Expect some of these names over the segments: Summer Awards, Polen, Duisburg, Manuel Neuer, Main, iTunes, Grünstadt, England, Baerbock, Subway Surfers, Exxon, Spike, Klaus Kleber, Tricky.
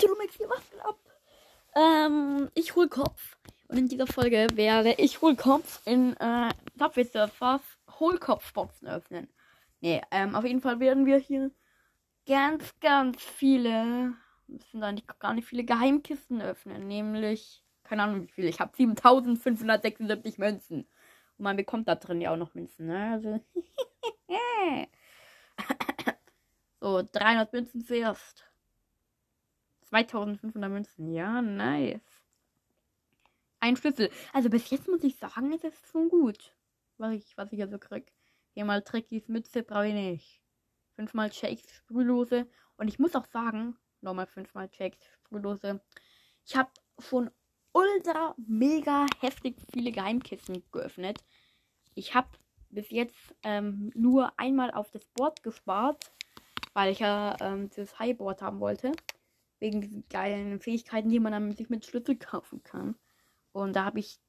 Leute, Lumex, wir machen's ab. Ich hol Kopf. Und in dieser Folge werde ich Hohlkopf in Subway Surfers Hohlkopfboxen öffnen. Nee, auf jeden Fall werden wir hier ganz, ganz viele, müssen da nicht, gar nicht viele Geheimkisten öffnen. Nämlich, keine Ahnung wie viele, ich habe 7576 Münzen. Und man bekommt da drin ja auch noch Münzen, ne? Also, so, 300 Münzen zuerst. 2500 Münzen, ja, nice. Ein Schlüssel. Also bis jetzt muss ich sagen, es ist schon gut, was ich also krieg. 4-mal Trickys Mütze brauche ich nicht. 5-mal Shakes Sprühlose. Und ich muss auch sagen, nochmal 5-mal Shakes Sprühlose. Ich habe schon ultra mega heftig viele Geheimkisten geöffnet. Ich habe bis jetzt nur einmal auf das Board gespart, weil ich ja das Highboard haben wollte. Wegen diesen geilen Fähigkeiten, die man dann sich mit Schlüssel kaufen kann. Und da habe ich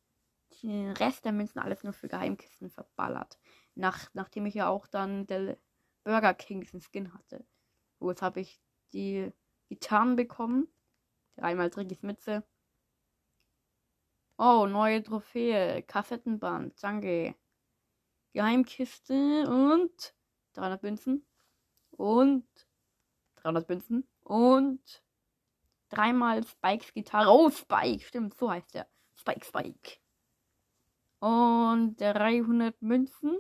den Rest der Münzen alles nur für Geheimkisten verballert. Nachdem ich ja auch dann der Burger King diesen Skin hatte. So, jetzt habe ich die Gitarren bekommen. 3-mal Trickys Mütze. Oh, neue Trophäe. Kassettenband. Danke. Geheimkiste und 300 Münzen. Und 300 Münzen. Und 3-mal Spikes Gitarre. Oh, Spike. Stimmt, so heißt er. Spike. Und 300 Münzen.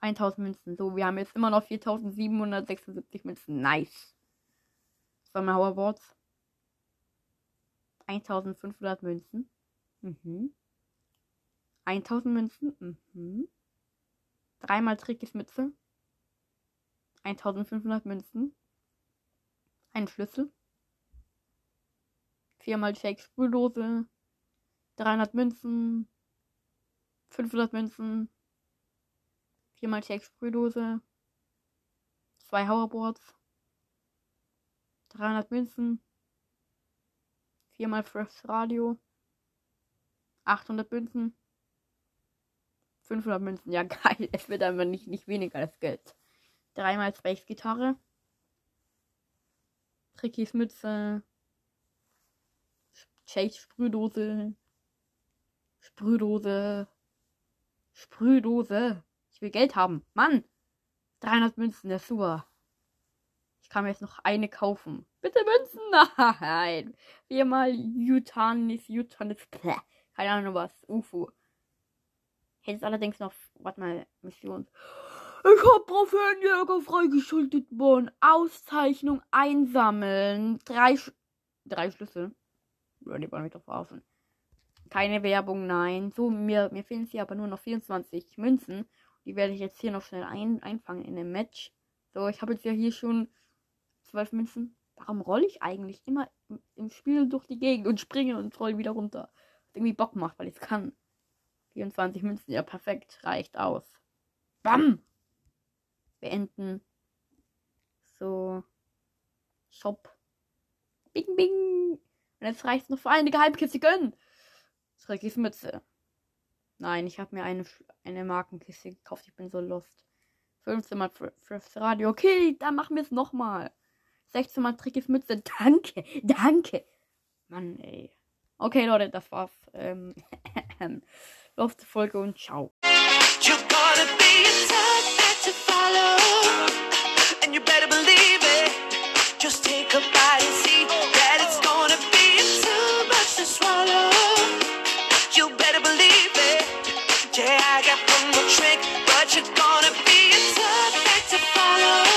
1000 Münzen. So, wir haben jetzt immer noch 4776 Münzen. Nice. Summer Awards. 1500 Münzen. 1000 Münzen. 3-mal Trickys Mütze. 1500 Münzen. Ein Schlüssel. 4-mal Shakes Sprühdose. 300 Münzen, 500 Münzen, 4-mal Shakes Sprühdose, 2 Hoverboards, 300 Münzen, 4-mal Fresh Radio, 800 Münzen, 500 Münzen, ja geil, es wird einfach nicht weniger das Geld. 3-mal Space Gitarre, Trickys Mütze, Shakes Sprühdose, Sprühdose. Ich will Geld haben. Mann! 300 Münzen, das ist super. Ich kann mir jetzt noch eine kaufen. Bitte Münzen! Nein! 4-mal Jutanis. Keine Ahnung was. UFO. Hätte es allerdings noch. Warte mal, Mission. Ich hab Trophäenjäger freigeschaltet worden. Auszeichnung einsammeln. 3 Schlüssel. Die wollen mich doch verarschen. Keine Werbung, nein. So, mir fehlen hier aber nur noch 24 Münzen. Die werde ich jetzt hier noch schnell einfangen in dem Match. So, ich habe jetzt ja hier schon 12 Münzen. Warum rolle ich eigentlich immer im Spiel durch die Gegend und springe und roll wieder runter? Was irgendwie Bock macht, weil ich es kann. 24 Münzen, ja perfekt. Reicht aus. Bam! Beenden. So. Shop. Bing, bing. Und jetzt reicht es noch für eine Geheimkiste gönnen. Trickys Mütze. Nein, ich habe mir eine Markenkiste gekauft. Ich bin so lost. 15-mal Thrift Radio. Okay, dann machen wir es nochmal. 16-mal Trickys Mütze. Danke. Mann, ey. Okay, Leute, das war's. Lost die Folge und ciao. Trick, but you're gone.